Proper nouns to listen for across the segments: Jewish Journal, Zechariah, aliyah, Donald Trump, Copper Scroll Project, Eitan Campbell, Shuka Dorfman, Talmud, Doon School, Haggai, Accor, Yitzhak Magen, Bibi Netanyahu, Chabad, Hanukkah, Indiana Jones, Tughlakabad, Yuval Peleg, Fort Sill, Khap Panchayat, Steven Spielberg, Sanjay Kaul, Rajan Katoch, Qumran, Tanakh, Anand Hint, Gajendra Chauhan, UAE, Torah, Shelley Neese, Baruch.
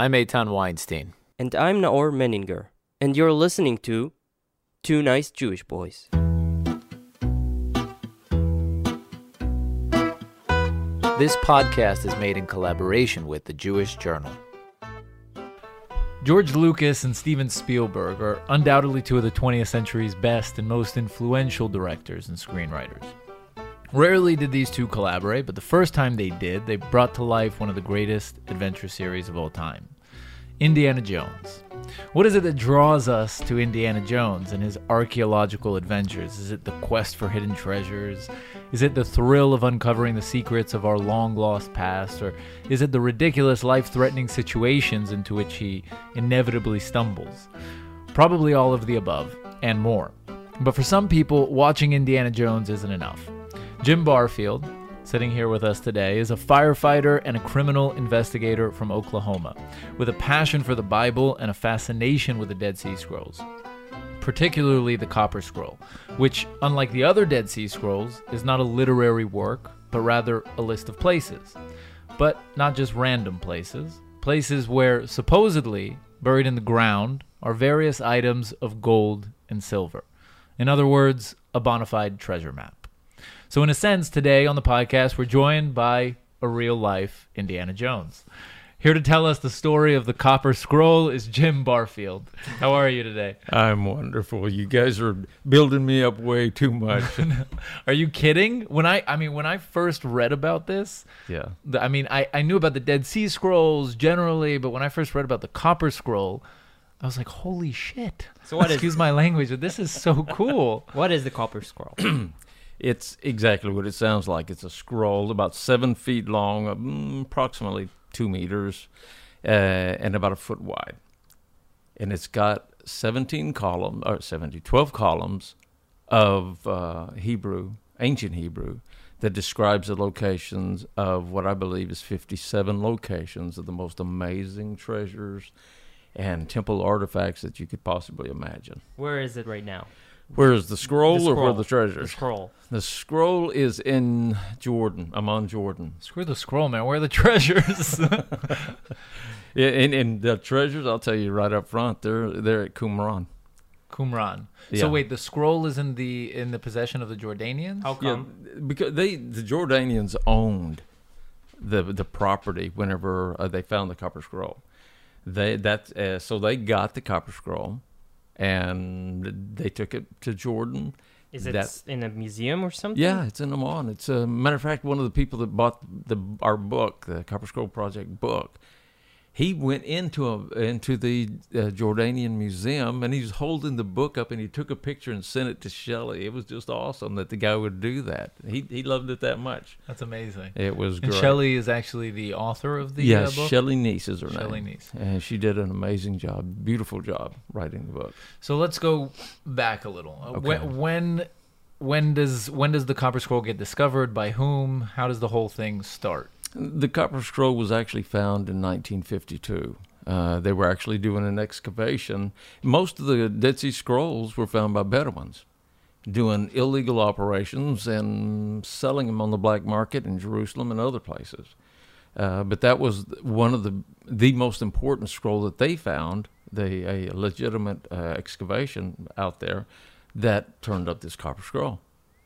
I'm Eitan Weinstein. And I'm Naor Menninger. And you're listening to Two Nice Jewish Boys. This podcast is made in collaboration with the Jewish Journal. George Lucas and Steven Spielberg are undoubtedly two of the 20th century's best and most influential directors and screenwriters. Rarely did these two collaborate, but the first time they did, they brought to life one of the greatest adventure series of all time, Indiana Jones. What is it that draws us to Indiana Jones and his archaeological adventures? Is it the quest for hidden treasures? Is it the thrill of uncovering the secrets of our long-lost past? Or is it the ridiculous, life-threatening situations into which he inevitably stumbles? Probably all of the above, and more. But for some people, watching Indiana Jones isn't enough. Jim Barfield, sitting here with us today, is a firefighter and a criminal investigator from Oklahoma, with a passion for the Bible and a fascination with the Dead Sea Scrolls, particularly the Copper Scroll, which, unlike the other Dead Sea Scrolls, is not a literary work, but rather a list of places. But not just random places, places where, supposedly, buried in the ground, are various items of gold and silver. In other words, a bona fide treasure map. So in a sense, today on the podcast, we're joined by a real-life Indiana Jones. Here to tell us the story of the Copper Scroll is Jim Barfield. How are you today? I'm wonderful. You guys are building me up way too much. Are you kidding? When I first read about this, yeah. I knew about the Dead Sea Scrolls generally, but when I first read about the Copper Scroll, I was like, holy shit. So excuse my language, but this is so cool. What is the Copper Scroll? It's exactly what it sounds like. It's a scroll about 7 feet long, approximately 2 meters, and about a foot wide. And it's got 12 columns of ancient Hebrew, that describes the locations of what I believe is 57 locations of the most amazing treasures and temple artifacts that you could possibly imagine. Where is it right now? Where is the scroll, or where are the treasures? The scroll. The scroll is in Jordan, Amman, Jordan. Screw the scroll, man. Where are the treasures? and the treasures, I'll tell you right up front, they're at Qumran. Qumran. Yeah. So wait, the scroll is in the possession of the Jordanians? How come? Yeah, because the Jordanians owned the property whenever they found the Copper Scroll. So they got the Copper Scroll. And they took it to Jordan. Is it in a museum or something? Yeah, it's in Amman. It's a matter of fact, one of the people that bought our book, the Copper Scroll Project book, he went into the Jordanian museum, and he was holding the book up, and he took a picture and sent it to Shelley. It was just awesome that the guy would do that. He loved it that much. That's amazing. It was great. And Shelley is actually the author of the book? Yeah, Shelley Neese is her name. Shelley Neese. And she did an amazing job, beautiful job writing the book. So let's go back a little. Okay. When does the Copper Scroll get discovered? By whom? How does the whole thing start? The Copper Scroll was actually found in 1952. They were actually doing an excavation. Most of the Dead Sea Scrolls were found by Bedouins doing illegal operations and selling them on the black market in Jerusalem and other places. But that was one of the most important scroll that they found, a legitimate excavation out there that turned up this Copper Scroll.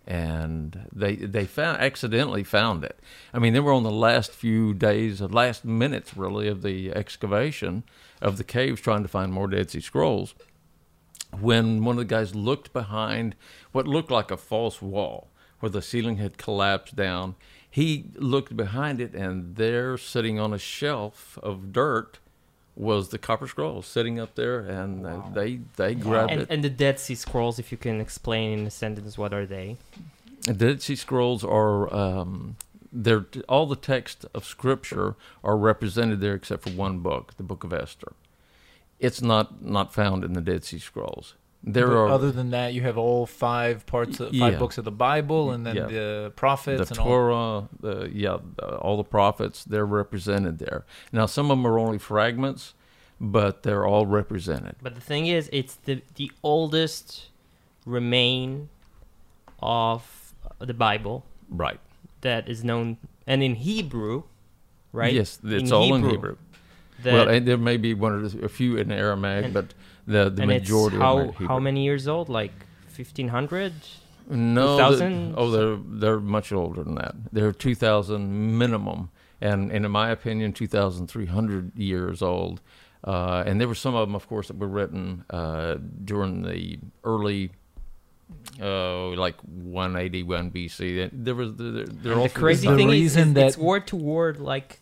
And they accidentally found it. I mean, they were on the last few days, the last minutes, really, of the excavation of the caves, trying to find more Dead Sea Scrolls, when one of the guys looked behind what looked like a false wall, where the ceiling had collapsed down. He looked behind it, and there, sitting on a shelf of dirt, was the Copper Scroll sitting up there, and wow. they grabbed it. And the Dead Sea Scrolls, if you can explain in a sentence, what are they? The Dead Sea Scrolls are, they're all the text of Scripture are represented there except for one book, the Book of Esther. It's not found in the Dead Sea Scrolls. Other than that, you have all five books of the Bible, and then the prophets, the Torah, all the prophets. They're represented there. Now, some of them are only fragments, but they're all represented. But the thing is, it's the oldest remain of the Bible, right? That is known, and in Hebrew, right? Yes, it's all in Hebrew. Well, and there may be one or a few in Aramaic, and, but the majority it's how many years old? Like 1,500? No, 2,000? They're much older than that. They're 2,000 minimum, and in my opinion, 2,300 years old. And there were some of them, of course, that were written during the early, like 181 BC. There was the crazy thing is that it's word to word, like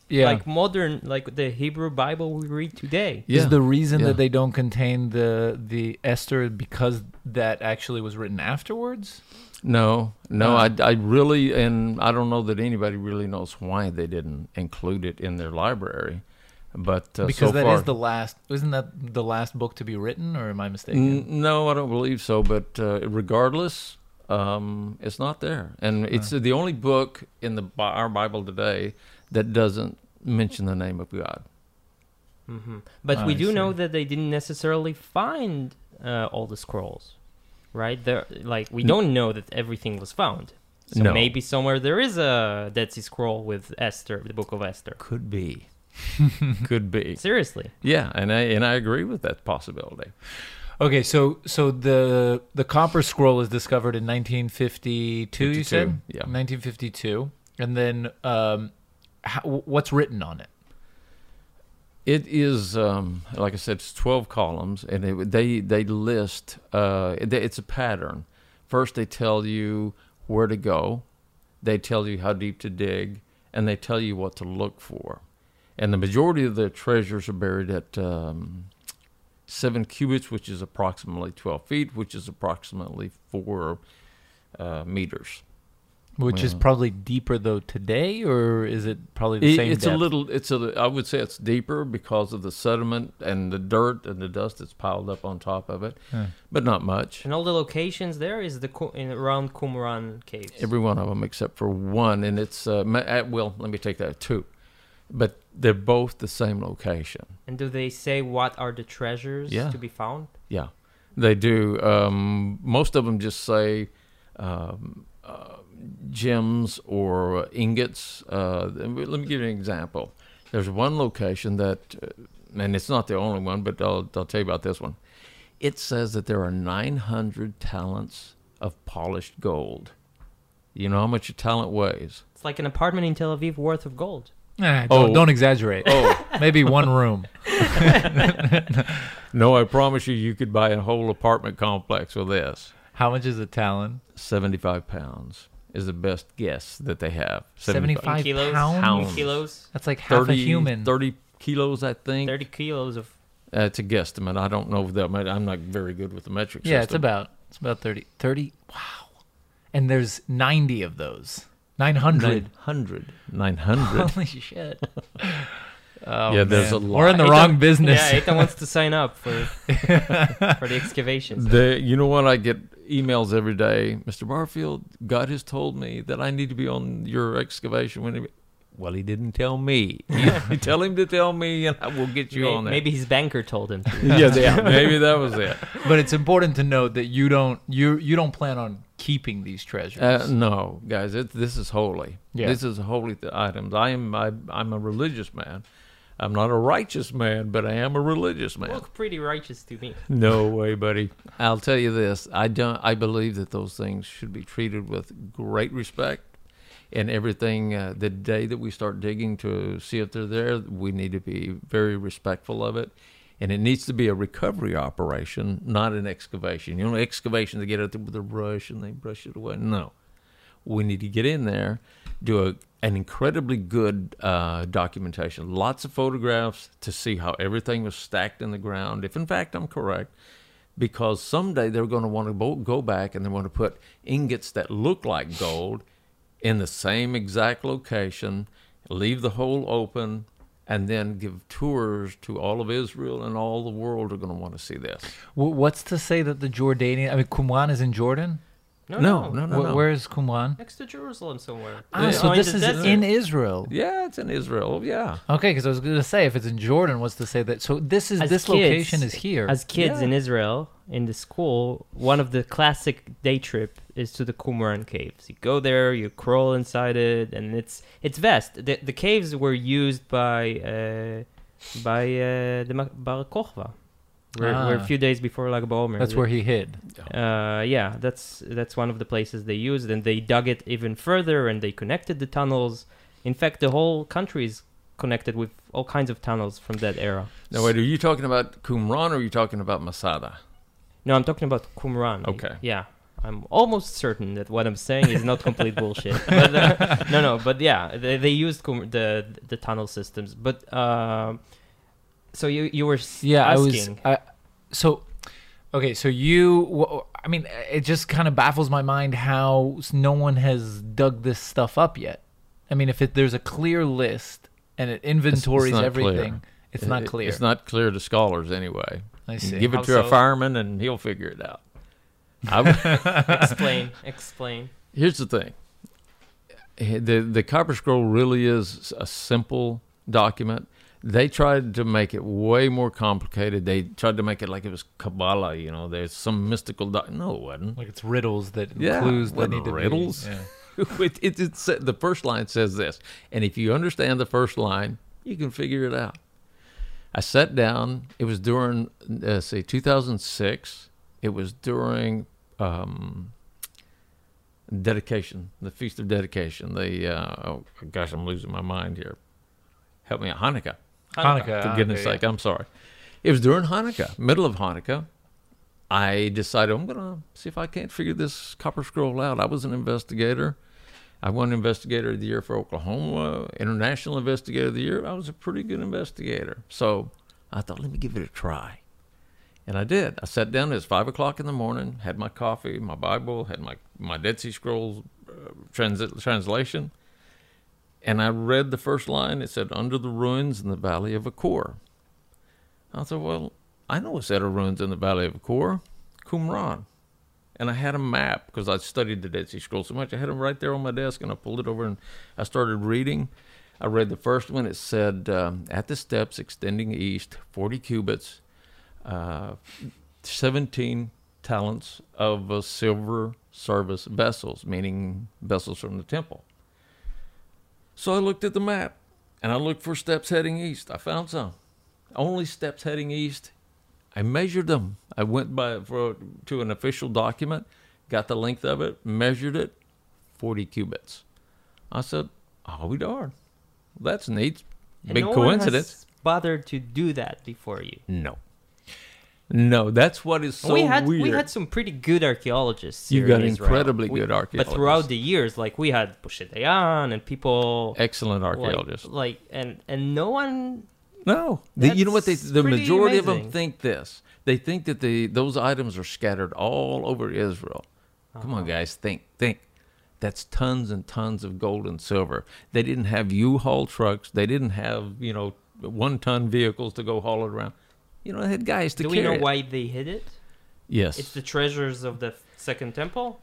modern, like the Hebrew Bible we read today. Yeah. Is the reason that they don't contain the Esther because that actually was written afterwards? No, I really, and I don't know that anybody really knows why they didn't include it in their library. But because so that far, is the last, isn't that the last book to be written, or am I mistaken? No, I don't believe so. But regardless, it's not there, and it's the only book in our Bible today that doesn't mention the name of God. Mm-hmm. But we do know that they didn't necessarily find all the scrolls, right? There, like we don't know that everything was found. So maybe somewhere there is a Dead Sea Scroll with Esther, the Book of Esther. Could be. Could be. Seriously. Yeah, and I agree with that possibility. Okay, so the Copper Scroll was discovered in 1952, you said? Yeah. 1952. And then what's written on it? It is, like I said, it's 12 columns, and they list, it's a pattern. First, they tell you where to go. They tell you how deep to dig, and they tell you what to look for. And the majority of the treasures are buried at 7 cubits, which is approximately 12 feet, which is approximately 4 meters. Which is probably deeper, though, today, or is it probably the same depth? I would say it's deeper because of the sediment and the dirt and the dust that's piled up on top of it, but not much. And all the locations there is around Qumran caves? Every one of them except for one, and it's, let me take that, two. But they're both the same location. And do they say what are the treasures to be found? Yeah, they do. Most of them just say gems or ingots. Let me give you an example. There's one location that, and it's not the only one, but I'll tell you about this one. It says that there are 900 talents of polished gold. You know how much a talent weighs? It's like an apartment in Tel Aviv worth of gold. Don't exaggerate. Maybe one room. No, I promise you, you could buy a whole apartment complex with this. How much is a talon? 75 pounds is the best guess that they have. 75 kilos? Pounds. That's like half a human. 30 kilos, I think. 30 kilos of... it's a guesstimate. I don't know. I'm not very good with the metric system. Yeah, it's about 30. 30? Wow. And there's 90 of those. 900. 900. Holy shit. There's a lot. We're in the wrong business. Yeah, Eitan wants to sign up for the excavations. You know what? I get emails every day. Mr. Barfield, God has told me that I need to be on your excavation. Well, he didn't tell me. You tell him to tell me, and I will get you on there. Maybe his banker told him. Maybe that was it. But it's important to note that you don't plan on keeping these treasures. No, guys, this is holy. Yeah. This is holy items. I'm a religious man. I'm not a righteous man, but I am a religious man. Look pretty righteous to me. No way, buddy. I'll tell you this. I believe that those things should be treated with great respect. And everything, the day that we start digging to see if they're there, we need to be very respectful of it. And it needs to be a recovery operation, not an excavation. You know, excavation, they get out there with a brush and they brush it away. No. We need to get in there, do an incredibly good documentation. Lots of photographs to see how everything was stacked in the ground, if in fact I'm correct. Because someday they're going to want to go back and they want to put ingots that look like gold in the same exact location, leave the hole open, and then give tours to all of Israel, and all the world are going to want to see this. What's to say that the Jordanian... I mean, Qumran is in Jordan? No. Where is Qumran? Next to Jerusalem somewhere. So this is in Israel. Yeah, it's in Israel, yeah. Okay, because I was going to say, if it's in Jordan, what's to say that... So this is location is here. As kids in Israel, in the school, one of the classic day trip is to the Qumran caves. You go there, you crawl inside it, and it's vast. The caves were used by by the Bar Kochva, where a few days before Lag Baomer. That's where he hid. Yeah, that's one of the places they used, and they dug it even further, and they connected the tunnels. In fact, the whole country is connected with all kinds of tunnels from that era. Now, wait, are you talking about Qumran, or are you talking about Masada? No, I'm talking about Qumran. Okay. Yeah. I'm almost certain that what I'm saying is not complete bullshit. But, but yeah, they used the tunnel systems. But so you were asking. I was. So, okay, so you, I mean, it just kind of baffles my mind how no one has dug this stuff up yet. I mean, if there's a clear list and it inventories everything, it's not clear. It's not clear to scholars anyway. I see. Give it to a fireman and he'll figure it out. Explain. Here's the thing. The Copper Scroll really is a simple document. They tried to make it way more complicated. They tried to make it like it was Kabbalah, you know. There's some mystical No, it wasn't. Like it's riddles that clues that need to be. Riddles? Yeah. The first line says this, and if you understand the first line, you can figure it out. I sat down. It was during, 2006. It was during dedication, the Feast of Dedication. Oh gosh, I'm losing my mind here. Help me out, Hanukkah. Hanukkah. For goodness sake, I'm sorry. It was during Hanukkah, middle of Hanukkah. I decided I'm going to see if I can't figure this Copper Scroll out. I was an investigator. I won Investigator of the Year for Oklahoma, International Investigator of the Year. I was a pretty good investigator. So I thought, let me give it a try. And I did. I sat down. It was 5 o'clock in the morning, had my coffee, my Bible, had my Dead Sea Scrolls translation, and I read the first line. It said, under the ruins in the valley of Accor. I thought, well, I know a set of ruins in the valley of Accor, Qumran. And I had a map because I studied the Dead Sea Scrolls so much. I had them right there on my desk, and I pulled it over, and I started reading. I read the first one. It said, at the steps extending east, 40 cubits, 17 talents of silver service vessels, meaning vessels from the temple. So I looked at the map, and I looked for steps heading east. I found some. Only steps heading east. I measured them. I went to an official document, got the length of it, measured it, 40 cubits. I said, oh, we darn. That's neat. Big coincidence. Has bothered to do that before you. No, that's what is so weird. We had some pretty good archaeologists. You got incredibly good archaeologists. But throughout the years, like we had Moshe Dayan and people, excellent archaeologists. And no one. No, you know what? The majority of them think this. They think that those items are scattered all over Israel. Come on, guys, think. That's tons and tons of gold and silver. They didn't have U-Haul trucks. They didn't have 1-ton vehicles to go haul it around. They had guys to carry it. Do we know why they hid it? Yes. It's the treasures of the Second Temple?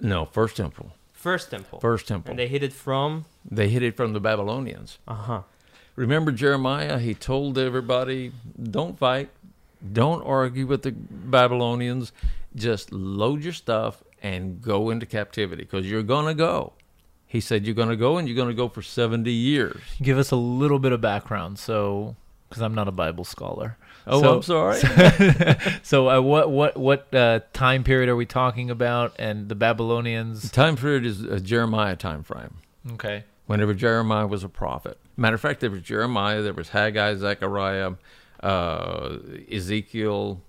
No, First Temple. First Temple. And they hid it from? They hid it from the Babylonians. Uh-huh. Remember Jeremiah? He told everybody, don't fight. Don't argue with the Babylonians. Just load your stuff and go into captivity because you're going to go. He said you're going to go, and you're going to go for 70 years. Give us a little bit of background, because I'm not a Bible scholar. Oh, I'm sorry. What time period are we talking about? And the Babylonians? The time period is a Jeremiah time frame. Okay. Whenever Jeremiah was a prophet. Matter of fact, there was Jeremiah, there was Haggai, Zechariah, Ezekiel,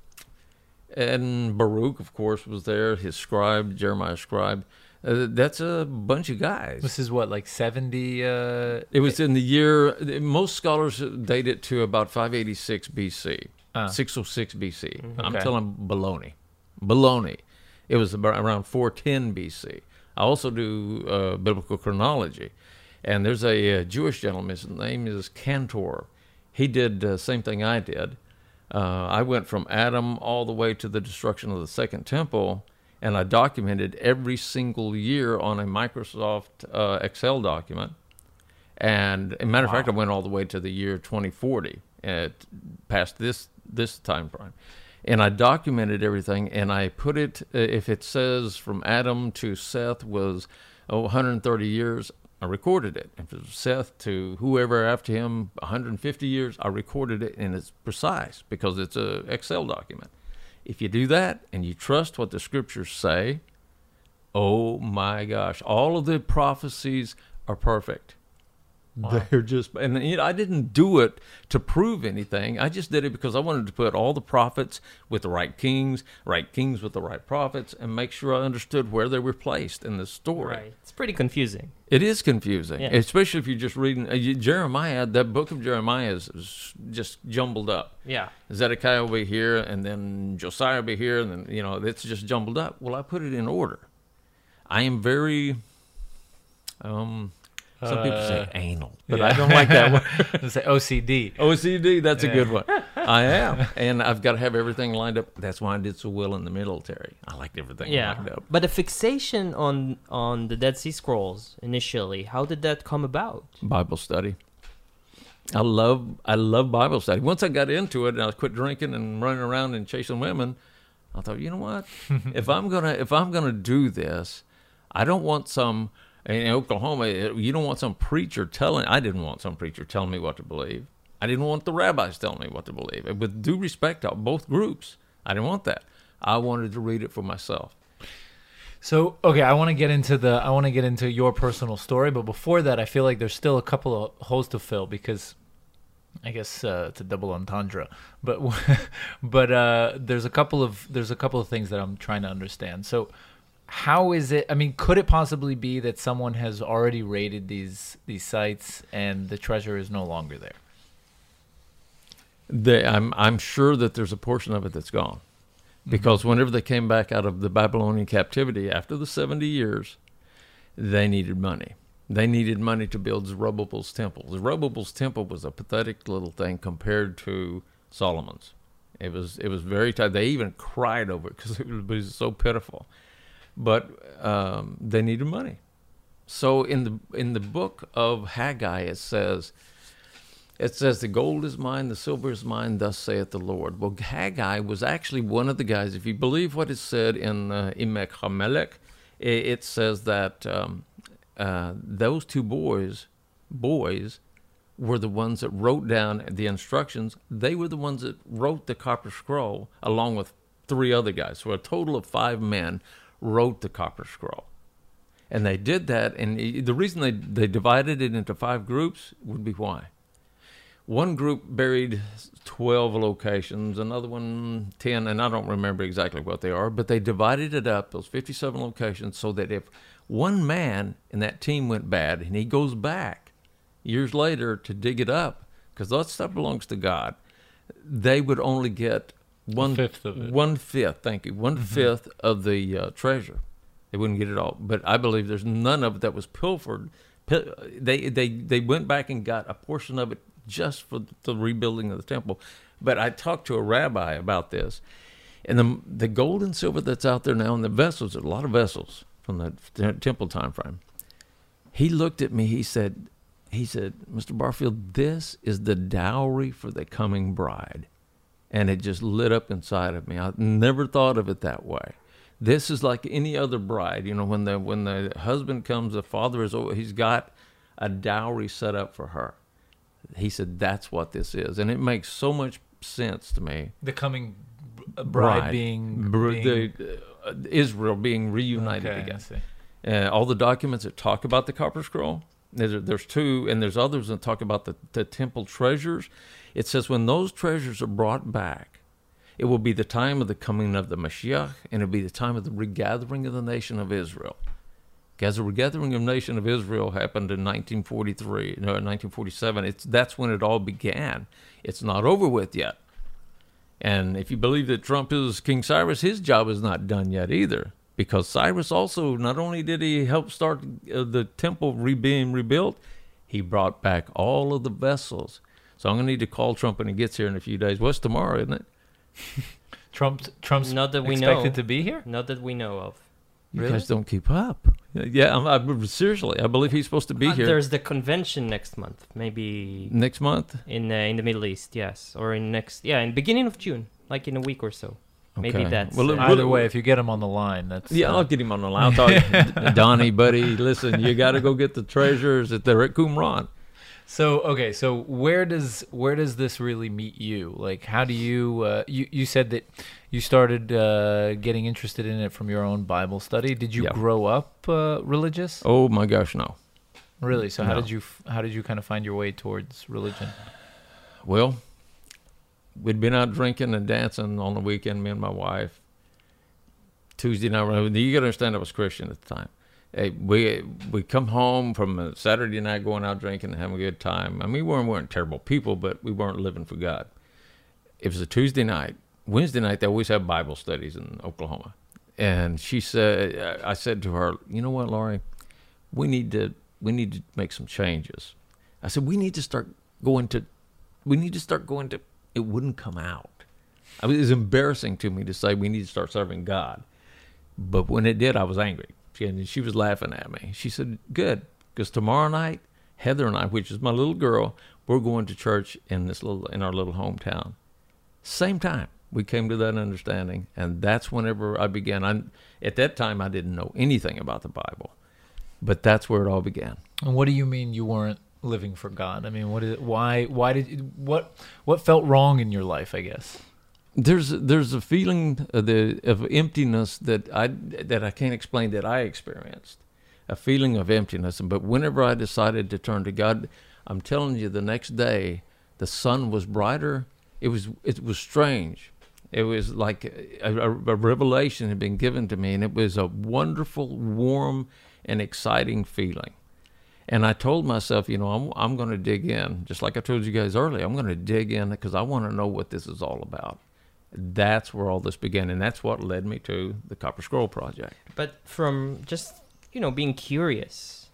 and Baruch, of course, was there. His scribe, Jeremiah's scribe. That's a bunch of guys. This is what, like 70? It was in the year, most scholars date it to about 586 BC, 606 BC. Okay. I'm telling baloney. It was around 410 BC. I also do biblical chronology. And there's a Jewish gentleman, his name is Cantor. He did the same thing I did. I went from Adam all the way to the destruction of the Second Temple, and I documented every single year on a Microsoft Excel document. And as a matter of fact, I went all the way to the year 2040, past this time frame. And I documented everything, and I put it, if it says from Adam to Seth was 130 years, I recorded it. If it was Seth to whoever after him, 150 years, I recorded it, and it's precise because it's an Excel document. If you do that and you trust what the scriptures say, oh my gosh, all of the prophecies are perfect. Wow. They're just, and you know, I didn't do it to prove anything. I just did it because I wanted to put all the prophets with the right kings with the right prophets, and make sure I understood where they were placed in the story. Right. It's pretty confusing. It is confusing, yeah. Especially if you're just reading Jeremiah. That book of Jeremiah is just jumbled up. Yeah, Zedekiah will be here, and then Josiah will be here, and then, you know, it's just jumbled up. Well, I put it in order. I am very. Some people say anal, but yeah. I don't like that word. They say OCD. OCD, that's a good one. I am. And I've got to have everything lined up. That's why I did so well in the military. I liked everything lined up. But a fixation on the Dead Sea Scrolls initially, how did that come about? Bible study. I love Bible study. Once I got into it and I quit drinking and running around and chasing women, I thought, you know what? if I'm gonna do this, I don't want some... In Oklahoma, you don't want some preacher telling... I didn't want some preacher telling me what to believe. I didn't want the rabbis telling me what to believe. With due respect to both groups, I didn't want that. I wanted to read it for myself. So, okay, I want to get into your personal story, but before that, I feel like there's still a couple of holes to fill because... I guess it's a double entendre, but there's a couple of things that I'm trying to understand. So... How is it? I mean, could it possibly be that someone has already raided these sites and the treasure is no longer there? I'm sure that there's a portion of it that's gone, because whenever they came back out of the Babylonian captivity after the 70 years, they needed money. They needed money to build Zerubbabel's temple. Zerubbabel's temple was a pathetic little thing compared to Solomon's. It was very tight. They even cried over it because it was so pitiful. But they needed money. So in the book of Haggai, it says, the gold is mine, the silver is mine, thus saith the Lord. Well, Haggai was actually one of the guys, if you believe what is said in Imek HaMelech, it says that those two boys were the ones that wrote down the instructions. They were the ones that wrote the Copper Scroll along with three other guys. So a total of five men wrote the Copper Scroll. And they did that, and the reason they divided it into five groups would be why. One group buried 12 locations, another one 10, and I don't remember exactly what they are, but they divided it up, those 57 locations, so that if one man in that team went bad, and he goes back years later to dig it up, because that stuff belongs to God, they would only get one-fifth of it. One-fifth, thank you. One-fifth of the treasure. They wouldn't get it all. But I believe there's none of it that was pilfered. They went back and got a portion of it just for the rebuilding of the temple. But I talked to a rabbi about this. And the gold and silver that's out there now, and the vessels, a lot of vessels from the temple time frame. He looked at me, he said, Mr. Barfield, this is the dowry for the coming bride. And it just lit up inside of me. I never thought of it that way. This is like any other bride. You know, when the husband comes, the father is over, he's got a dowry set up for her. He said, that's what this is. And it makes so much sense to me. The coming bride Israel being reunited again. All the documents that talk about the Copper Scroll, there's two, and there's others that talk about the temple treasures. It says when those treasures are brought back, it will be the time of the coming of the Mashiach, and it will be the time of the regathering of the nation of Israel. Because the regathering of the nation of Israel happened in 1947. That's when it all began. It's not over with yet. And if you believe that Trump is King Cyrus, his job is not done yet either. Because Cyrus also, not only did he help start the temple being rebuilt, he brought back all of the vessels. So I'm going to need to call Trump when he gets here in a few days. Well, it's tomorrow, isn't it? Trump's not that we expected to be here? Not that we know of. You guys don't keep up. Yeah, seriously, I believe he's supposed to be here. There's the convention next month, maybe. Next month? In the Middle East, yes. Or in the beginning of June, like in a week or so. Okay. Maybe that's... Well, either way, if you get him on the line, that's... Yeah, I'll get him on the line. I'll talk to Donnie, buddy, listen, you got to go get the treasures that they're at Qumran. So, okay, so where does this really meet you? Like, how do you... you said that you started getting interested in it from your own Bible study. Did you grow up religious? Oh, my gosh, no. Really? So how did you kind of find your way towards religion? Well... We'd been out drinking and dancing on the weekend, me and my wife. Tuesday night, you got to understand I was Christian at the time. Hey, we come home from a Saturday night going out drinking and having a good time. I mean, we weren't terrible people, but we weren't living for God. It was a Tuesday night. Wednesday night, they always have Bible studies in Oklahoma. And she said, I said to her, you know what, Laurie? We need to make some changes. I said, we need to start going to... It wouldn't come out. I mean, it was embarrassing to me to say we need to start serving God. But when it did, I was angry. She was laughing at me. She said, good, because tomorrow night, Heather and I, which is my little girl, we're going to church in our little hometown. Same time, we came to that understanding, and that's whenever I began. At that time, I didn't know anything about the Bible, but that's where it all began. And what do you mean you weren't living for God? I mean, what felt wrong in your life? I guess there's a feeling of emptiness that I can't explain, that I experienced a feeling of emptiness. But whenever I decided to turn to God, I'm telling you, the next day the sun was brighter. It was strange. It was like a revelation had been given to me, and it was a wonderful, warm, and exciting feeling. And I told myself, you know, I'm going to dig in. Just like I told you guys earlier, I'm going to dig in because I want to know what this is all about. That's where all this began, and that's what led me to the Copper Scroll Project. But from just, you know, being curious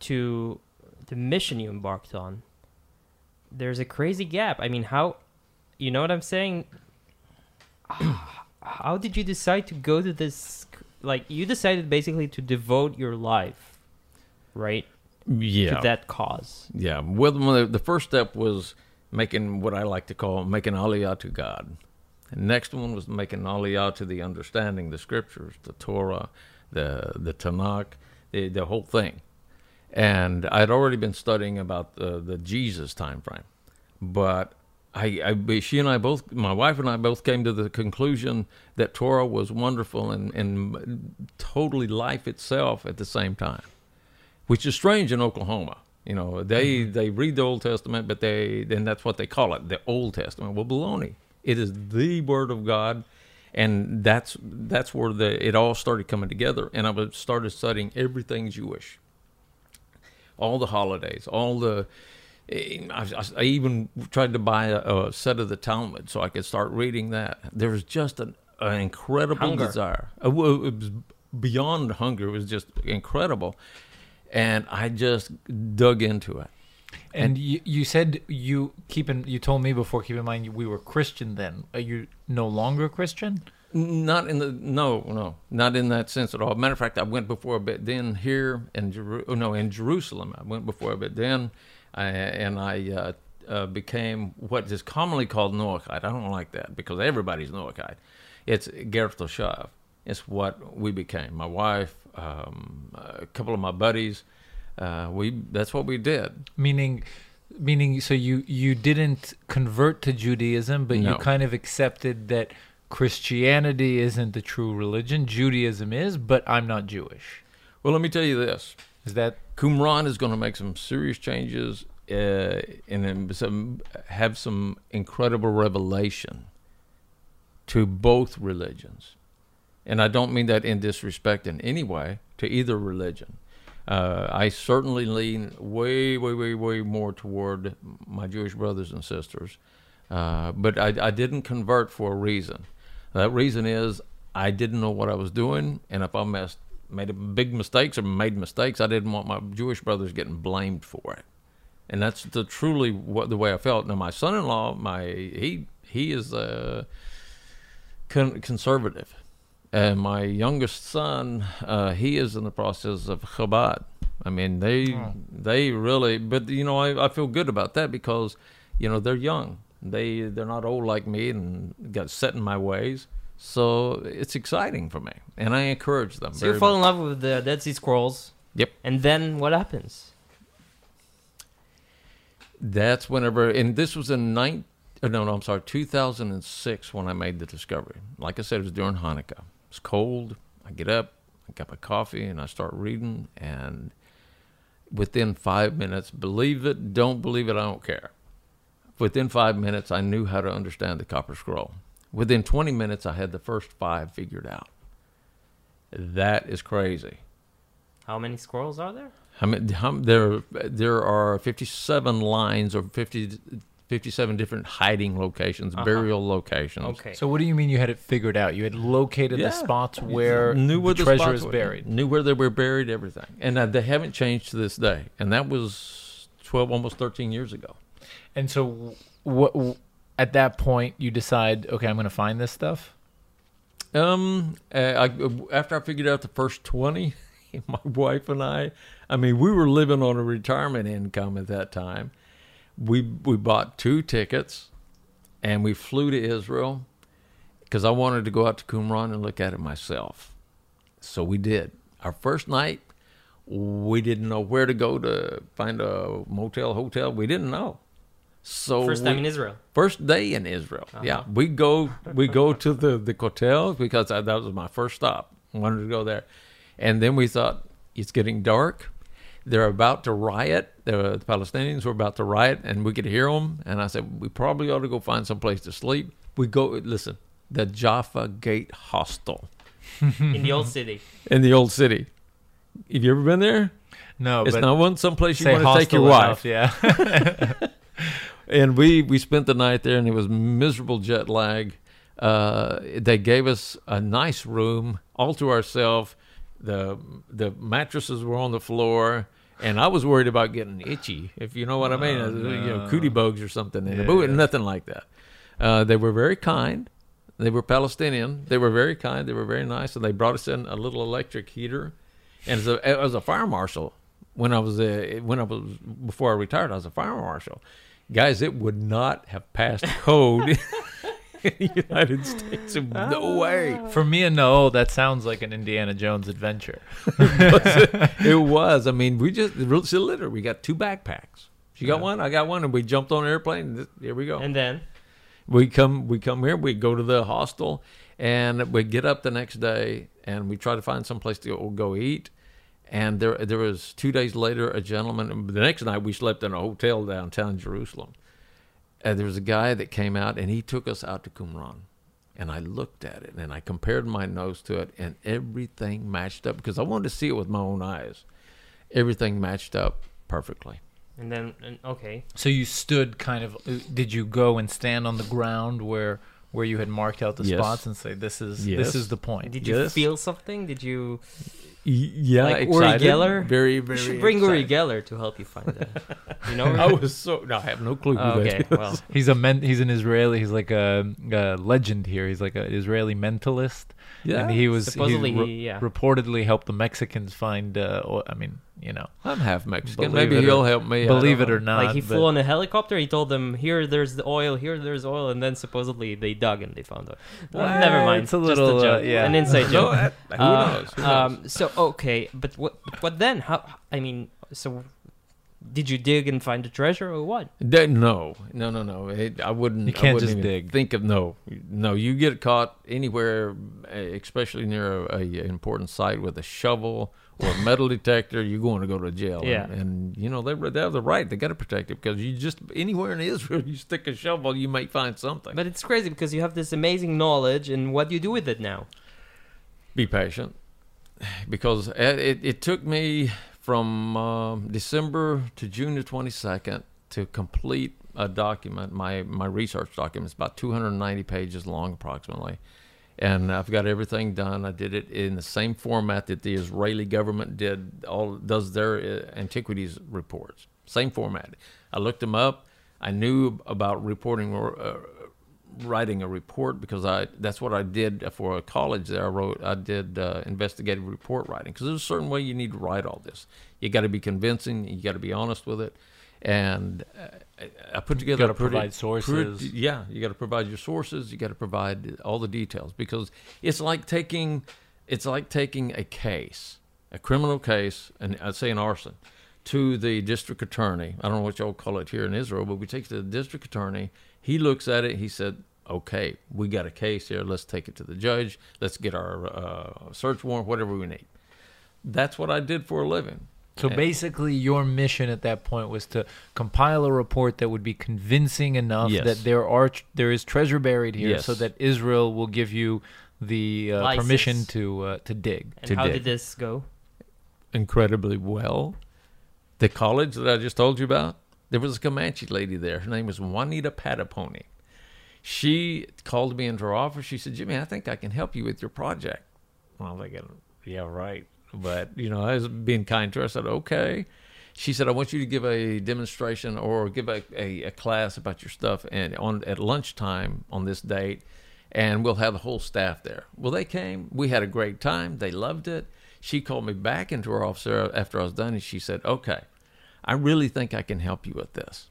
to the mission you embarked on, there's a crazy gap. I mean, how, you know what I'm saying? How did you decide to go to this? Like, you decided basically to devote your life, right? Yeah, to that cause. Yeah, well, the first step was making what I like to call making aliyah to God. The next one was making aliyah to the understanding, the scriptures, the Torah, the Tanakh, the whole thing. And I'd already been studying about the Jesus time frame, but my wife and I both came to the conclusion that Torah was wonderful and totally life itself at the same time. Which is strange in Oklahoma. You know, they read the Old Testament, but then that's what they call it, the Old Testament. Well, baloney. It is the Word of God, and that's where it all started coming together. And I started studying everything Jewish, all the holidays, all the. I even tried to buy a set of the Talmud so I could start reading that. There was just an incredible desire. It was beyond hunger. It was just incredible. And I just dug into it. And you said you told me before, keep in mind we were Christian then. Are you no longer Christian? Not in that sense at all. Matter of fact, I went before a bit then here in Jerusalem. I went before a bit then, and I became what is commonly called Noachite. I don't like that because everybody's Noachite. It's Gerto Shav. It's what we became. My wife, a couple of my buddies, that's what we did. Meaning, so you didn't convert to Judaism, but you kind of accepted that Christianity isn't the true religion. Judaism is, but I'm not Jewish. Well, let me tell you this: is that Qumran is going to make some serious changes and have some incredible revelation to both religions. And I don't mean that in disrespect in any way to either religion. I certainly lean way, way, way, way more toward my Jewish brothers and sisters. But I didn't convert for a reason. That reason is I didn't know what I was doing. And if I made mistakes, I didn't want my Jewish brothers getting blamed for it. And that's the way I felt. Now, my son-in-law, he is conservative. And my youngest son, he is in the process of Chabad. I mean, they really, but you know, I feel good about that because, you know, they're young. They're not old like me and got set in my ways. So it's exciting for me, and I encourage them. So you fall in love with the Dead Sea Scrolls. Yep. And then what happens? That's whenever, and this was in 2006 when I made the discovery. Like I said, it was during Hanukkah. It's cold. I get up, I get my coffee, and I start reading. And within 5 minutes, believe it, don't believe it, I don't care. Within 5 minutes, I knew how to understand the Copper Scroll. Within 20 minutes, I had the first 5 figured out. That is crazy. How many scrolls are there? There are 57 lines or 57 different hiding locations, burial locations. Okay. So what do you mean you had it figured out? You had located the spots where the treasure is buried. Knew where they were buried, everything. And they haven't changed to this day. And that was 12, almost 13 years ago. And so what... At that point, you decide, okay, I'm going to find this stuff? After I figured out the first 20, my wife and I mean, we were living on a retirement income at that time. We bought 2 tickets, and we flew to Israel because I wanted to go out to Qumran and look at it myself. So we did. Our first night, we didn't know where to go to find a motel, hotel. We didn't know. So first time in Israel. First day in Israel. Uh-huh. Yeah, we go to the hotel because that was my first stop. I wanted to go there, and then we thought it's getting dark. They're about to riot. The Palestinians were about to riot, and we could hear them. And I said we probably ought to go find some place to sleep. We go listen the Jaffa Gate Hostel in the old city. In the old city. Have you ever been there? No, it's not someplace you want to take your wife. Yeah. And we spent the night there, and it was miserable jet lag. They gave us a nice room all to ourselves. The mattresses were on the floor, and I was worried about getting itchy, if you know what I mean, cootie bugs or something. Yeah, but nothing like that. They were very kind. They were Palestinian. They were very kind. They were very nice, and they brought us in a little electric heater. And as a fire marshal, before I retired, I was a fire marshal. Guys, it would not have passed code in the United States. No way. For me and Noel, that sounds like an Indiana Jones adventure. It was. I mean, we got 2 backpacks. She got one, I got one, and we jumped on an airplane. And here we go. And then? We come here, we go to the hostel, and we get up the next day, and we try to find some place to go eat. And there was 2 days later, a gentleman. The next night, we slept in a hotel downtown Jerusalem. And there was a guy that came out, and he took us out to Qumran. And I looked at it, and I compared my notes to it, and everything matched up because I wanted to see it with my own eyes. Everything matched up perfectly. And then, okay. So you stood kind of. Did you go and stand on the ground where you had marked out the spots and say, "This is the point"? Did you feel something? Did you? Yeah, like excited. Uri Geller? Very, very. You should bring Uri Geller to help you find that. You know, I have no clue. Okay, well, he's an Israeli. He's like a legend here. He's like an Israeli mentalist. Yeah, and he reportedly helped the Mexicans find. I mean, you know, I'm half Mexican. Maybe he'll help me. Believe it or not, like he flew on a helicopter. He told them, "Here, there's the oil. Here, there's oil." And then supposedly they dug and they found oil. Well, never mind. It's a little, just a joke, an inside joke. Who knows? Who knows? So. Okay, but what then? How? I mean, so did you dig and find the treasure or what? No. I wouldn't. You can't just dig. Think of no. You get caught anywhere, especially near an important site with a shovel or a metal detector. You're going to go to jail. Yeah. And you know they have the right. They got to protect it because you just anywhere in Israel you stick a shovel, you might find something. But it's crazy because you have this amazing knowledge, and what do you do with it now? Be patient. Because it took me from December to June the 22nd to complete a document, my research document. It's about 290 pages long approximately. And I've got everything done. I did it in the same format that the Israeli government does their antiquities reports. Same format. I looked them up. I knew about reporting or writing a report because that's what I did for a college there. I did investigative report writing because there's a certain way you need to write all this. You got to be convincing. You got to be honest with it. And I put together you gotta provide sources. You got to provide your sources. You got to provide all the details, because it's like taking a case, a criminal case, and I'd say an arson, to the district attorney. I don't know what y'all call it here in Israel, but we take it to the district attorney. He looks at it. He said, "Okay, we got a case here. Let's take it to the judge. Let's get our search warrant, whatever we need." That's what I did for a living. So basically your mission at that point was to compile a report that would be convincing enough that there is treasure buried here, so that Israel will give you the permission to dig. And how did this go? Incredibly well. The college that I just told you about, there was a Comanche lady there. Her name was Juanita Patapone. She called me into her office. She said, "Jimmy, I think I can help you with your project." Well, I'm thinking, yeah, right. But, you know, I was being kind to her. I said, okay. She said, "I want you to give a demonstration or give a class about your stuff and at lunchtime on this date, and we'll have the whole staff there." Well, they came. We had a great time. They loved it. She called me back into her office after I was done, and she said, "Okay, I really think I can help you with this."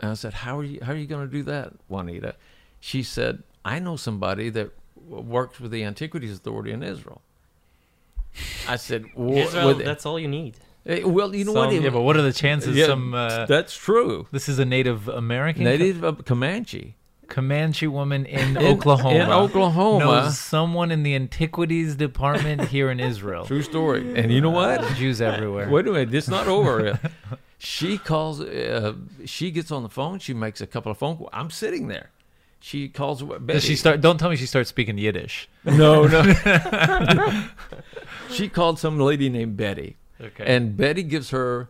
And I said, "How are you going to do that, Juanita?" She said, "I know somebody that works with the Antiquities Authority in Israel." I said, Israel, that's all you need. Well, you know what? Yeah, but what are the chances? Yeah, that's true. This is a Native American? Comanche. Comanche woman in Oklahoma knows someone in the antiquities department here in Israel. True story. And you know what? Jews everywhere. Wait a minute. It's not over yet. She calls. She gets on the phone. She makes a couple of phone calls. I'm sitting there. She calls. Betty. Does she start? Don't tell me she starts speaking Yiddish. No. She called some lady named Betty. Okay. And Betty gives her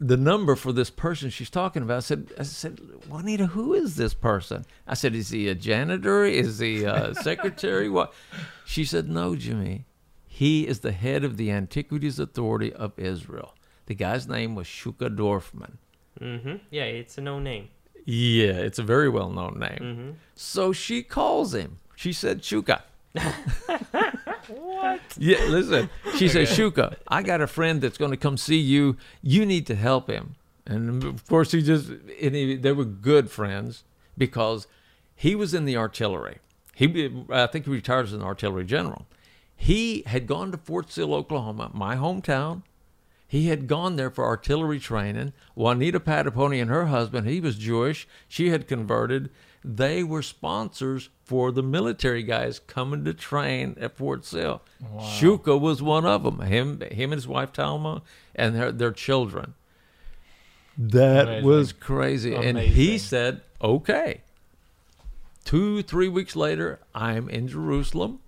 the number for this person she's talking about. I said, "Juanita, who is this person?" I said, "Is he a janitor? Is he a secretary?" What? She said, "No, Jimmy. He is the head of the Antiquities Authority of Israel." The guy's name was Shuka Dorfman. Mm-hmm. Yeah, it's a known name. Yeah, it's a very well-known name. Mm-hmm. So she calls him. She said, "Shuka." What? Yeah, listen. She said, "Shuka, I got a friend that's going to come see you. You need to help him." And of course, they were good friends, because he was in the artillery. I think he retired as an artillery general. He had gone to Fort Sill, Oklahoma, my hometown. He had gone there for artillery training. Juanita Patapone and her husband, he was Jewish. She had converted. They were sponsors for the military guys coming to train at Fort Sill. Wow. Shuka was one of them. Him and his wife Talma and their children. That was crazy. Amazing. And he said, "Okay." 2-3 weeks later, I'm in Jerusalem.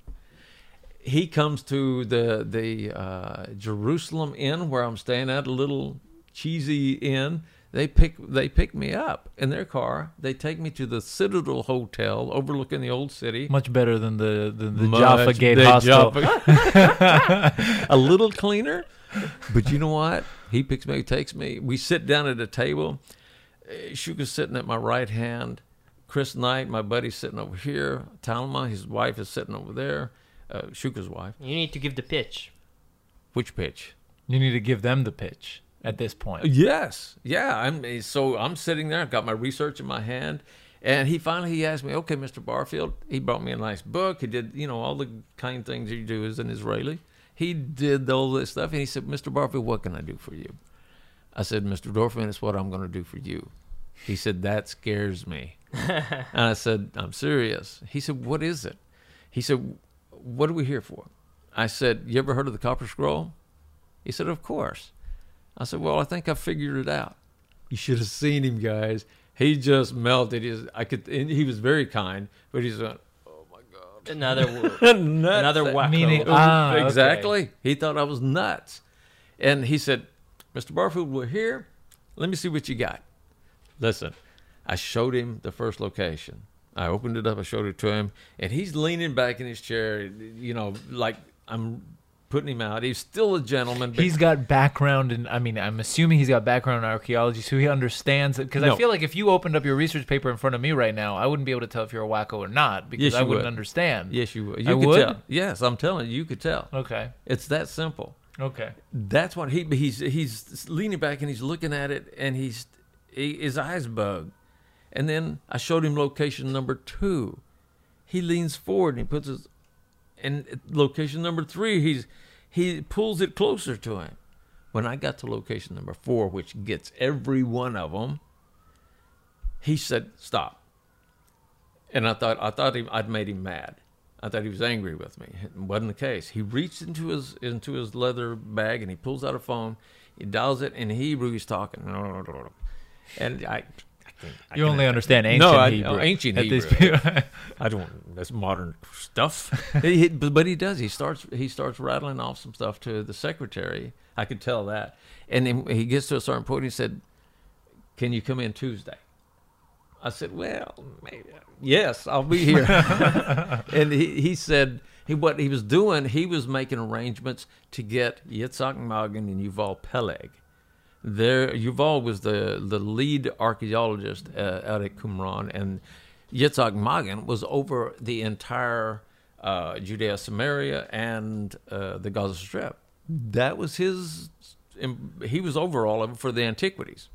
He comes to the Jerusalem Inn where I'm staying at, a little cheesy inn. They pick me up in their car. They take me to the Citadel Hotel overlooking the old city. Much better than the Jaffa Gate Hostel. A little cleaner. But you know what? He picks me, takes me. We sit down at a table. Shuka's sitting at my right hand. Chris Knight, my buddy, sitting over here. Talma, his wife, is sitting over there. Shuka's wife. You need to give the pitch. Which pitch? You need to give them the pitch at this point. Yes. Yeah. I'm sitting there. I've got my research in my hand. And he finally asked me, "Okay, Mr. Barfield." He brought me a nice book. He did, you know, all the kind things you do as an Israeli. He did all this stuff. And he said, "Mr. Barfield, what can I do for you?" I said, "Mr. Dorfman, it's what I'm going to do for you." He said, "That scares me." And I said, "I'm serious." He said, "What is it?" He said, "What are we here for?" I said, "You ever heard of the Copper Scroll?" He said, "Of course." I said, "Well, I think I figured it out." You should have seen him, guys. He just melted. He was very kind, but he's like, "Oh my God." Another wacko. Meaning, exactly. Okay. He thought I was nuts. And he said, "Mr. Barfield, we're here. Let me see what you got." Listen, I showed him the first location. I opened it up, I showed it to him, and he's leaning back in his chair, you know, like I'm putting him out. He's still a gentleman. But he's got background in, I mean, I'm assuming he's got background in archaeology, so he understands it. Because I feel like if you opened up your research paper in front of me right now, I wouldn't be able to tell if you're a wacko or not, because I wouldn't understand. Yes, you would. You could tell. Yes, I'm telling you, you could tell. Okay. It's that simple. Okay. That's what he's leaning back and he's looking at it, and his eyes bug. And then I showed him location number 2. He leans forward and he puts his, and location number 3, he pulls it closer to him. When I got to location number 4, which gets every one of them, he said, "Stop." And I'd made him mad. I thought he was angry with me. It wasn't the case. He reached into his leather bag and he pulls out a phone. He dials it in Hebrew. He's talking, and I only understand ancient Hebrew. Ancient Hebrew. I don't. That's modern stuff. But he does. He starts rattling off some stuff to the secretary. I could tell that. And then he gets to a certain point. He said, "Can you come in Tuesday?" I said, "Well, maybe. Yes, I'll be here." And he said what he was doing, he was making arrangements to get Yitzhak Magen and Yuval Peleg. Yuval was the lead archaeologist out at Qumran, and Yitzhak Magen was over the entire Judea, Samaria, and the Gaza Strip. That was his. He was over all of it for the antiquities.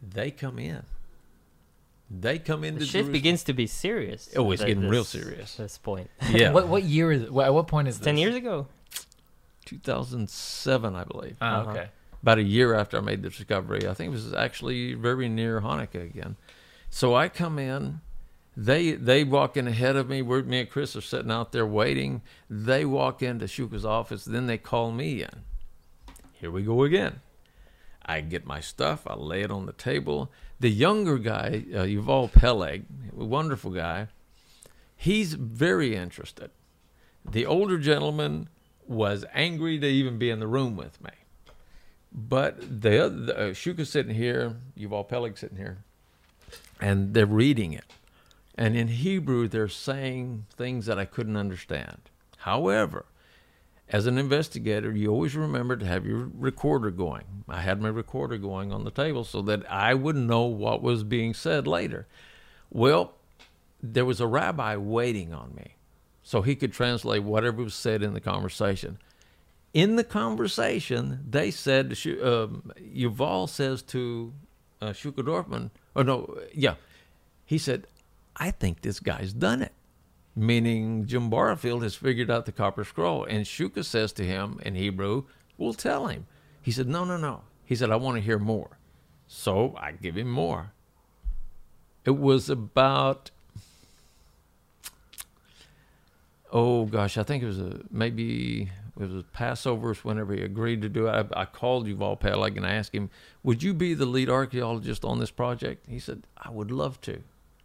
They come in. They come into the shit Jerusalem. Begins to be serious. Oh, it's getting real serious at this point. Yeah. What year is it? At what point is this? 10 years ago? 2007, I believe. Oh, okay. About a year after I made the discovery. I think it was actually very near Hanukkah again. So I come in. They walk in ahead of me. Me and Chris are sitting out there waiting. They walk into Shuka's office. Then they call me in. Here we go again. I get my stuff. I lay it on the table. The younger guy, Yuval Peleg, a wonderful guy, he's very interested. The older gentleman was angry to even be in the room with me. But the other, Shuka's sitting here, Yuval Peleg's sitting here, and they're reading it. And in Hebrew, they're saying things that I couldn't understand. However, as an investigator, you always remember to have your recorder going. I had my recorder going on the table so that I would know what was being said later. Well, there was a rabbi waiting on me, so he could translate whatever was said in the conversation. In the conversation, they said, Yuval says to Shuka Dorfman, he said, "I think this guy's done it." Meaning Jim Barfield has figured out the Copper Scroll. And Shuka says to him in Hebrew, "We'll tell him." He said, No. He said, "I want to hear more." So I give him more. It was about, I think it was Passover's whenever he agreed to do it. I called Yuval Peleg and I asked him, "Would you be the lead archaeologist on this project?" He said, "I would love to."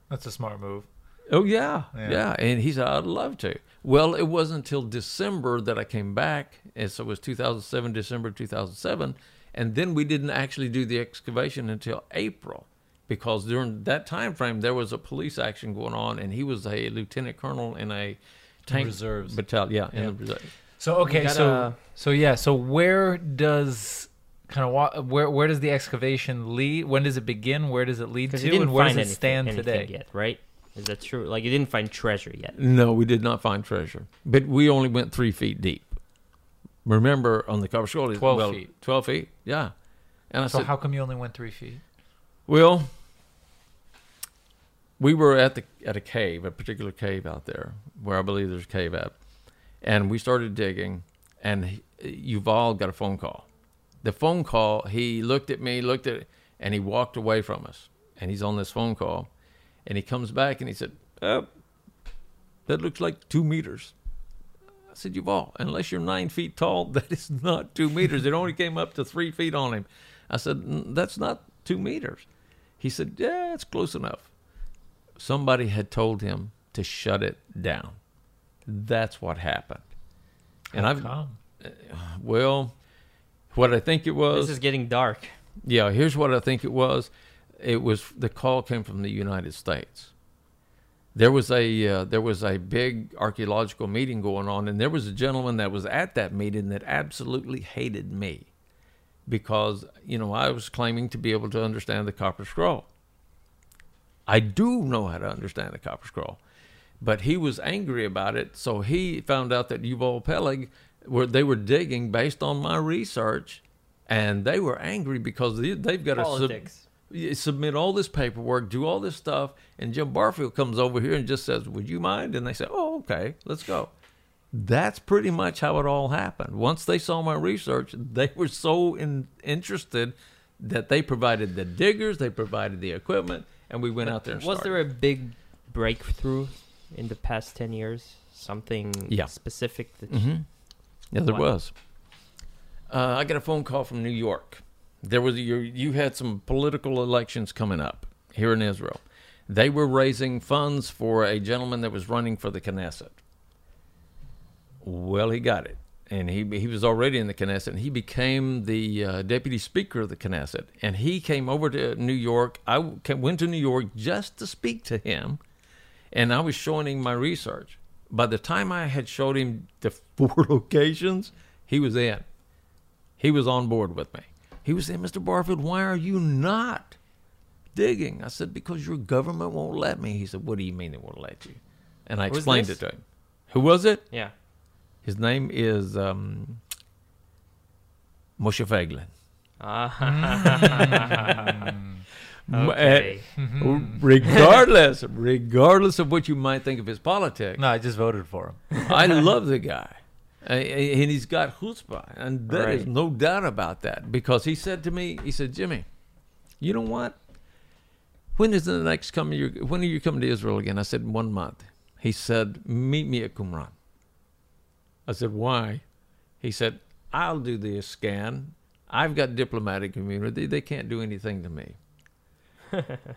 That's a smart move. Oh, yeah. And he said, "I'd love to." Well, it wasn't until December that I came back. And so it was December 2007. And then we didn't actually do the excavation until April, because during that time frame, there was a police action going on. And he was a lieutenant colonel in a tank reserves battalion. Yeah, in the reserves. So, so where does... where does the excavation lead? When does it begin? Where does it lead to? And where does it stand today? Yet, right? Is that true? Like, you didn't find treasure yet? No, we did not find treasure. But we only went 3 feet deep. Remember, on the Copper Scroll, 12 feet. 12 feet, yeah. And I said, how come you only went 3 feet? Well, we were at a cave, a particular cave out there, where I believe there's a cave at. And we started digging, and Yuval got a phone call. The phone call, he looked at me, and he walked away from us. And he's on this phone call. And he comes back and he said, "That looks like 2 meters." I said, "Yuval, unless you're 9 feet tall, that is not 2 meters. It only came up to 3 feet on him." I said, "That's not 2 meters." He said, "Yeah, it's close enough." Somebody had told him to shut it down. That's what happened. And what I think it was. This is getting dark. Yeah, here's what I think it was. It was, the call came from the United States. There was a big archaeological meeting going on, and there was a gentleman that was at that meeting that absolutely hated me because, I was claiming to be able to understand the Copper Scroll. I do know how to understand the Copper Scroll, but he was angry about it, so he found out that Yuval Peleg they were digging based on my research, and they were angry because they've got to submit all this paperwork, do all this stuff, and Jim Barfield comes over here and just says, would you mind? And they say, oh, okay, let's go. That's pretty much how it all happened. Once they saw my research, they were so interested that they provided the diggers, they provided the equipment, and we went out there and started. Was there a big breakthrough in the past 10 years? Something specific? That yeah, there was. I got a phone call from New York. There was you had some political elections coming up here in Israel. They were raising funds for a gentleman that was running for the Knesset. Well, he got it. And he was already in the Knesset, and he became the deputy speaker of the Knesset. And he came over to New York. I went to New York just to speak to him, and I was showing him my research. By the time I had showed him the 4 locations, he was in. He was on board with me. He was saying, Mr. Barfield, why are you not digging? I said, because your government won't let me. He said, what do you mean they won't let you? And I explained it to him. Who was it? Yeah. His name is Moshe Feiglin. Okay. Regardless of what you might think of his politics. No, I just voted for him. I love the guy. And he's got chutzpah. And there is no doubt about that. Because he said to me, he said, Jimmy, you know what? When is the next coming? When are you coming to Israel again? I said, 1 month. He said, meet me at Qumran. I said, why? He said, I'll do the scan. I've got diplomatic immunity. They can't do anything to me.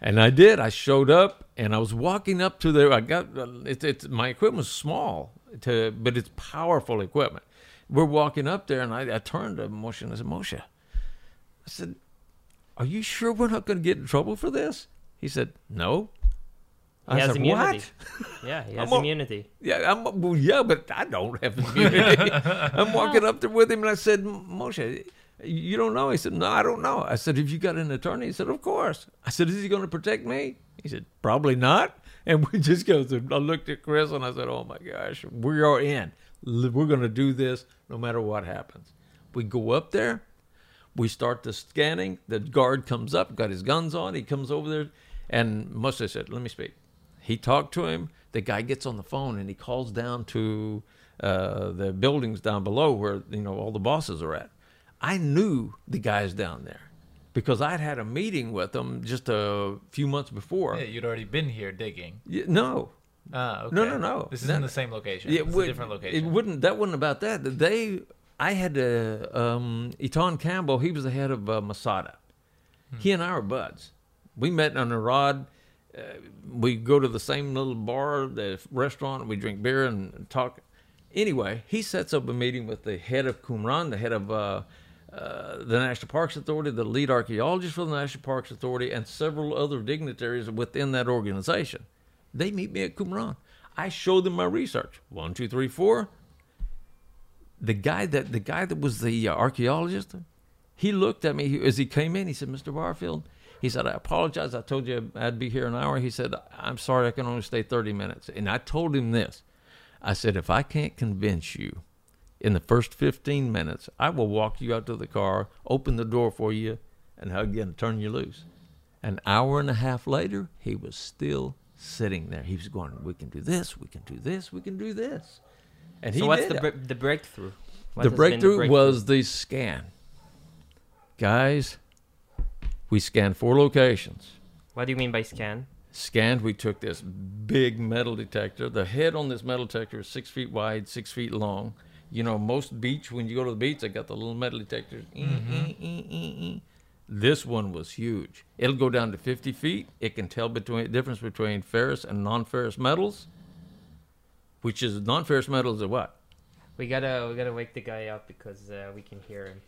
And I did. I showed up, and I was walking up to there. I got my equipment was small, but it's powerful equipment. We're walking up there, and I turned to Moshe, and I said, Moshe, I said, are you sure we're not going to get in trouble for this? He said, no. He has immunity. What? Yeah, he has immunity. Yeah, but I don't have immunity. I'm walking up there with him, and I said, Moshe, you don't know? He said, no, I don't know. I said, have you got an attorney? He said, of course. I said, is he going to protect me? He said, probably not. And we just go through. I looked at Chris, and I said, oh, my gosh, we are in. We're going to do this no matter what happens. We go up there. We start the scanning. The guard comes up, got his guns on. He comes over there, and Moshe said, let me speak. He talked to him. The guy gets on the phone, and he calls down to the buildings down below where all the bosses are at. I knew the guys down there because I'd had a meeting with them just a few months before. Yeah, you'd already been here digging. Yeah, no. Okay. No. This isn't the same location. Yeah, it's a different location. That wasn't about that. I had Eitan Campbell. He was the head of Masada. He and I were buds. We met on a rod. We go to the same little bar, the restaurant, and we drink beer and talk. Anyway, he sets up a meeting with the head of Qumran, the head of the National Parks Authority, the lead archaeologist for the National Parks Authority, and several other dignitaries within that organization. They meet me at Qumran. I show them my research. 1, 2, 3, 4. The guy that was the archaeologist, he looked at me as he came in. He said, Mr. Barfield, he said, I apologize. I told you I'd be here an hour. He said, I'm sorry, I can only stay 30 minutes. And I told him this. I said, if I can't convince you in the first 15 minutes, I will walk you out to the car, open the door for you, and hug you and turn you loose. An hour and a half later, he was still sitting there. He was going, we can do this, we can do this, we can do this. And so what's the breakthrough? The breakthrough was the scan. Guys, we scanned 4 locations. What do you mean by scan? Scanned, we took this big metal detector. The head on this metal detector is 6 feet wide, 6 feet long. Most beach, when you go to the beach, they got the little metal detectors. This one was huge. It'll go down to 50 feet. It can tell the difference between ferrous and non-ferrous metals, which is non-ferrous metals are what? We gotta wake the guy up because we can hear him.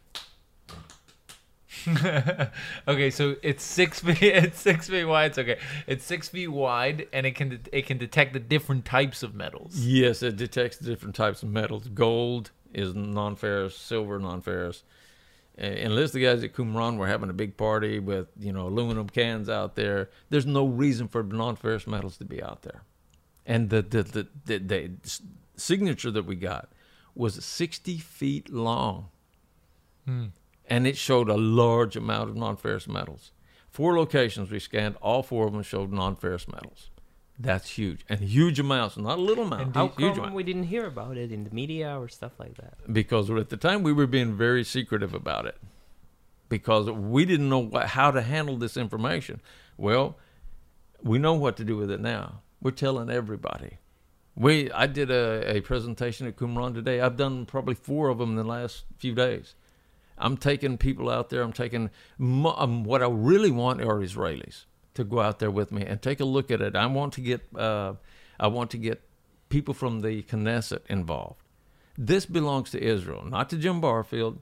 Okay, so it's 6 feet. It's 6 feet wide. Okay, it's 6 feet wide, and it can detect the different types of metals. Yes, it detects the different types of metals. Gold is non-ferrous, silver non-ferrous. And listen, the guys at Qumran were having a big party with aluminum cans out there. There's no reason for non-ferrous metals to be out there. And the signature that we got was 60 feet long. Mm. And it showed a large amount of non-ferrous metals. 4 locations we scanned, all 4 of them showed non-ferrous metals. That's huge. And huge amounts, not a little amount. How come we didn't hear about it in the media or stuff like that? Because at the time we were being very secretive about it. Because we didn't know how to handle this information. Well, we know what to do with it now. We're telling everybody. I did a presentation at Qumran today. I've done probably 4 of them in the last few days. I'm taking people out there. I'm taking what I really want are Israelis to go out there with me and take a look at it. I want to get people from the Knesset involved. This belongs to Israel, not to Jim Barfield.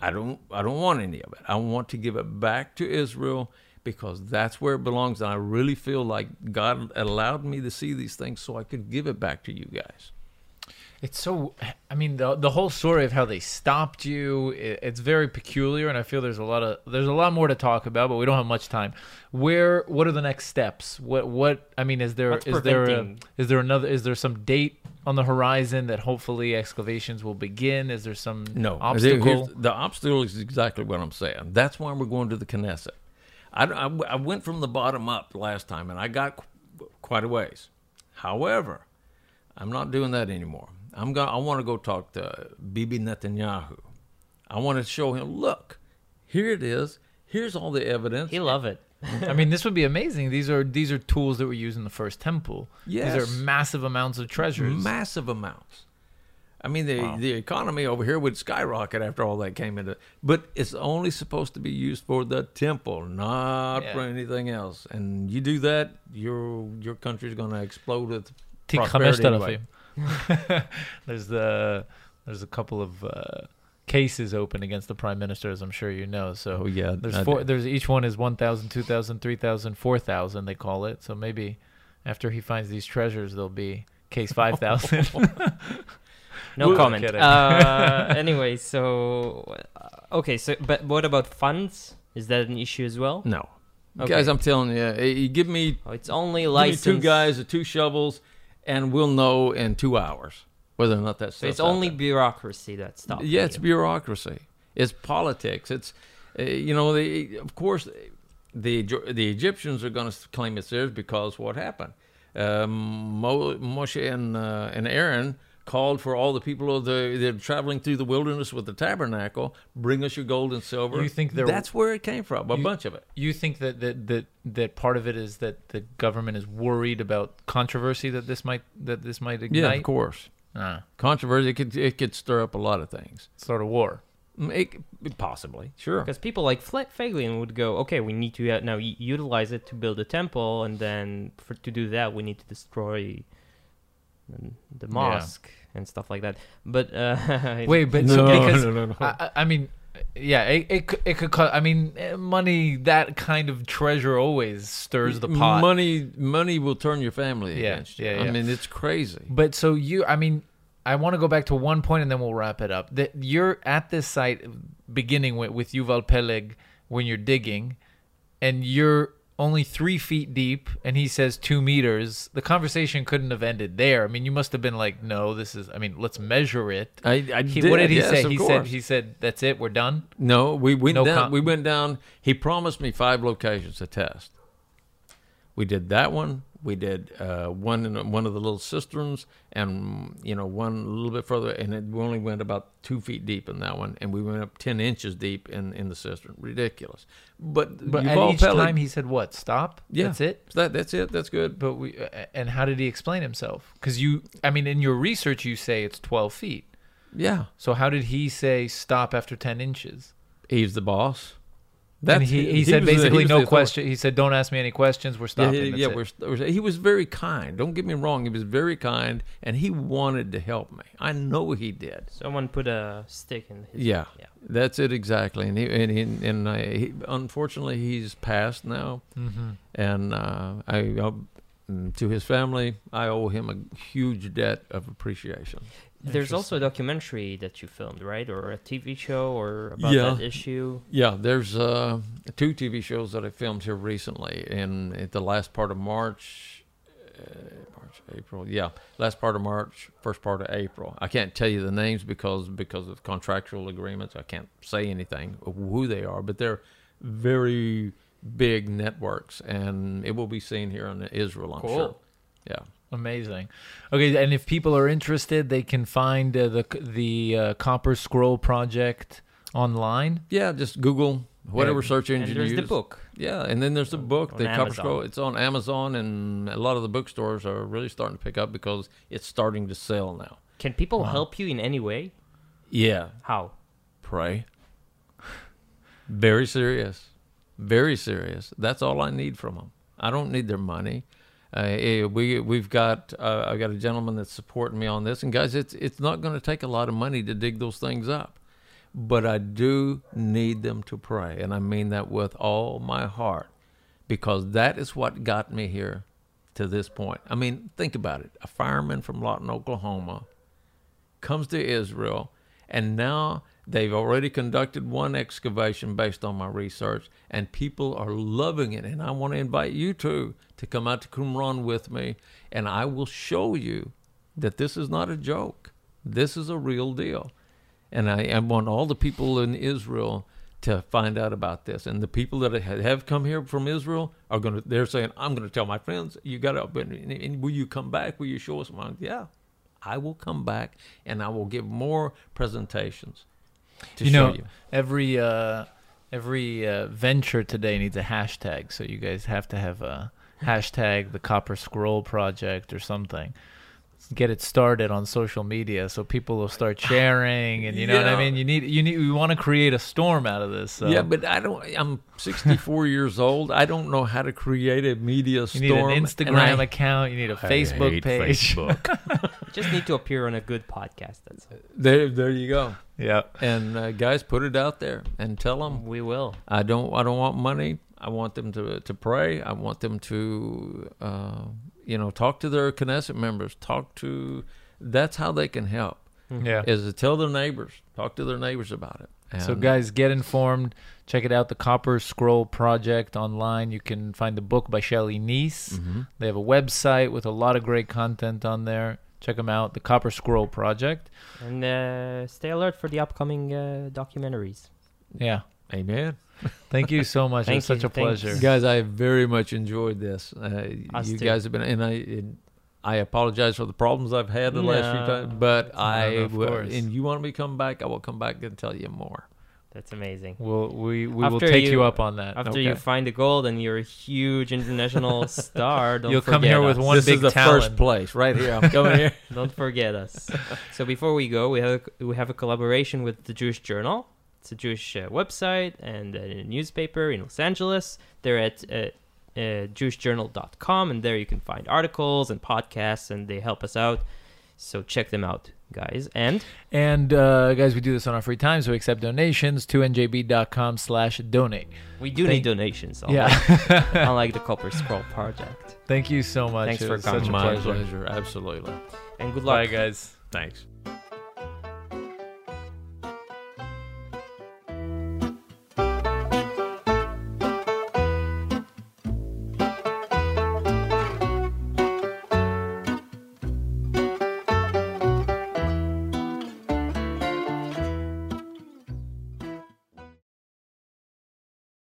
I don't want any of it. I want to give it back to Israel because that's where it belongs. And I really feel like God allowed me to see these things so I could give it back to you guys. It's so, I mean, the whole story of how they stopped you, it's very peculiar, and I feel there's a lot more to talk about, but we don't have much time. What are the next steps? Is there some date on the horizon that hopefully excavations will begin? Is there some obstacle? The obstacle is exactly what I'm saying. That's why we're going to the Knesset. I went from the bottom up last time, and I got quite a ways. However, I'm not doing that anymore. I want to go talk to Bibi Netanyahu. I want to show him, look, here it is. Here's all the evidence. He'll love it. I mean, this would be amazing. These are tools that were used in the first temple. Yes. These are massive amounts of treasures. Massive amounts. I mean, the economy over here would skyrocket after all that came into it. But it's only supposed to be used for the temple, not for anything else. And you do that, your country's going to explode with prosperity anyway. There's a couple of cases open against the prime minister, as I'm sure you know. So there's each one is 1,000, 2,000, 3,000, 4,000 they call it. So maybe after he finds these treasures, there'll be case 5,000. No comment. Anyway, so but what about funds? Is that an issue as well? No, okay. Guys, I'm telling you, you give me it's only licensed. Give me 2 guys or 2 shovels. And we'll know in 2 hours whether or not that's. So it's only bureaucracy that stops. Yeah, it's bureaucracy. It's politics. It's of course the Egyptians are going to claim it's theirs because what happened? Moshe and Aaron called for all the people of they're traveling through the wilderness with the tabernacle. Bring us your gold and silver. You think that's where it came from? A bunch of it. You think that part of it is that the government is worried about controversy that this might ignite? Yeah, of course. Controversy it could stir up a lot of things. Start a war. Possibly, sure. Because people like Feiglin would go, okay, we need to now utilize it to build a temple, and then to do that, we need to destroy the mosque and stuff like that. But it could cause. I mean, money, that kind of treasure always stirs the pot. Money will turn your family against you. I mean, it's crazy. But so I want to go back to one point and then we'll wrap it up. That you're at this site beginning with Yuval Peleg when you're digging, and you're only 3 feet deep, and he says 2 meters. The conversation couldn't have ended there. I mean, you must have been like, "No, this is. I mean, let's measure it." What did he say? He said, "That's it. We're done." No, we went down. He promised me 5 locations to test. We did that one. We did one in one of the little cisterns, and one a little bit further. And we only went about 2 feet deep in that one, and we went up 10 inches deep in the cistern. Ridiculous, but at each time he said, "What? Stop? Yeah, that's it. That's it. That's good." But and how did he explain himself? Because in your research, you say it's 12 feet. Yeah. So how did he say stop after 10 inches? He's the boss. He said basically no question. He said, "Don't ask me any questions. We're stopping." He was very kind. Don't get me wrong. He was very kind, and he wanted to help me. I know he did. Someone put a stick in his. Yeah, that's it exactly. And unfortunately, he's passed now. Mm-hmm. And to his family, I owe him a huge debt of appreciation. There's also a documentary that you filmed, right? Or a TV show or about that issue? Yeah, there's 2 TV shows that I filmed here recently. And at the last part of March, March, April. Yeah, last part of March, first part of April. I can't tell you the names because of contractual agreements. I can't say anything of who they are, but they're very big networks, and it will be seen here in Israel, I'm sure. Yeah. Amazing. Okay, and if people are interested, they can find the Copper Scroll Project online? Yeah, just Google, whatever search engine you use. And there's the book. Yeah, and then there's the book, the Copper Scroll. It's on Amazon, and a lot of the bookstores are really starting to pick up because it's starting to sell now. Can people help you in any way? Yeah. How? Pray. Very serious. Very serious. That's all I need from them. I don't need their money. I've got a gentleman that's supporting me on this, and guys, it's not going to take a lot of money to dig those things up, but I do need them to pray, and I mean that with all my heart, because that is what got me here to this point. I mean, think about it. A fireman from Lawton, Oklahoma, comes to Israel, and now they've already conducted one excavation based on my research, and people are loving it. And I want to invite you two to come out to Qumran with me, and I will show you that this is not a joke. This is a real deal. And I want all the people in Israel to find out about this. And the people that have come here from Israel are going to, they're saying, I'm going to tell my friends, you got to, and will you come back? Will you show us? Yeah, I will come back, and I will give more presentations. Every venture today needs a hashtag, so you guys have to have a hashtag, the Copper Scroll Project or something. Get it started on social media so people will start sharing, and you know what I mean? We want to create a storm out of this. So. Yeah, but I'm 64 years old. I don't know how to create a media storm. You need an Instagram account. You need a Facebook page. Facebook. You just need to appear on a good podcast. That's it. There you go. Yeah. And guys, put it out there and tell them. We will. I don't want money. I want them to pray. I want them to... talk to their Knesset members. That's how they can help. Yeah, is to tell their neighbors. Talk to their neighbors about it. And so, guys, get informed. Check it out, the Copper Scroll Project online. You can find the book by Shelley Neese. Mm-hmm. They have a website with a lot of great content on there. Check them out, the Copper Scroll Project. And stay alert for the upcoming documentaries. Yeah. Amen. Thank you so much. It's such a pleasure. Guys, I very much enjoyed this. You guys have been, and I apologize for the problems I've had the last few times, but and you want me to come back, I will come back and tell you more. That's amazing. We will take you up on that. After you find the gold and you're a huge international star, don't forget us. You'll come here with one big talent. This is the first place right here. I'm coming here. Don't forget us. So before we go, we have a collaboration with the Jewish Journal. It's a Jewish website and a newspaper in Los Angeles. They're at jewishjournal.com, and there you can find articles and podcasts, and they help us out. So check them out, guys. And guys, we do this on our free time, so we accept donations to njb.com/donate. We do need donations. Unlike the Copper Scroll Project. Thank you so much. Thanks for coming. Such a pleasure. Absolutely. And good luck. Bye, guys. Thanks.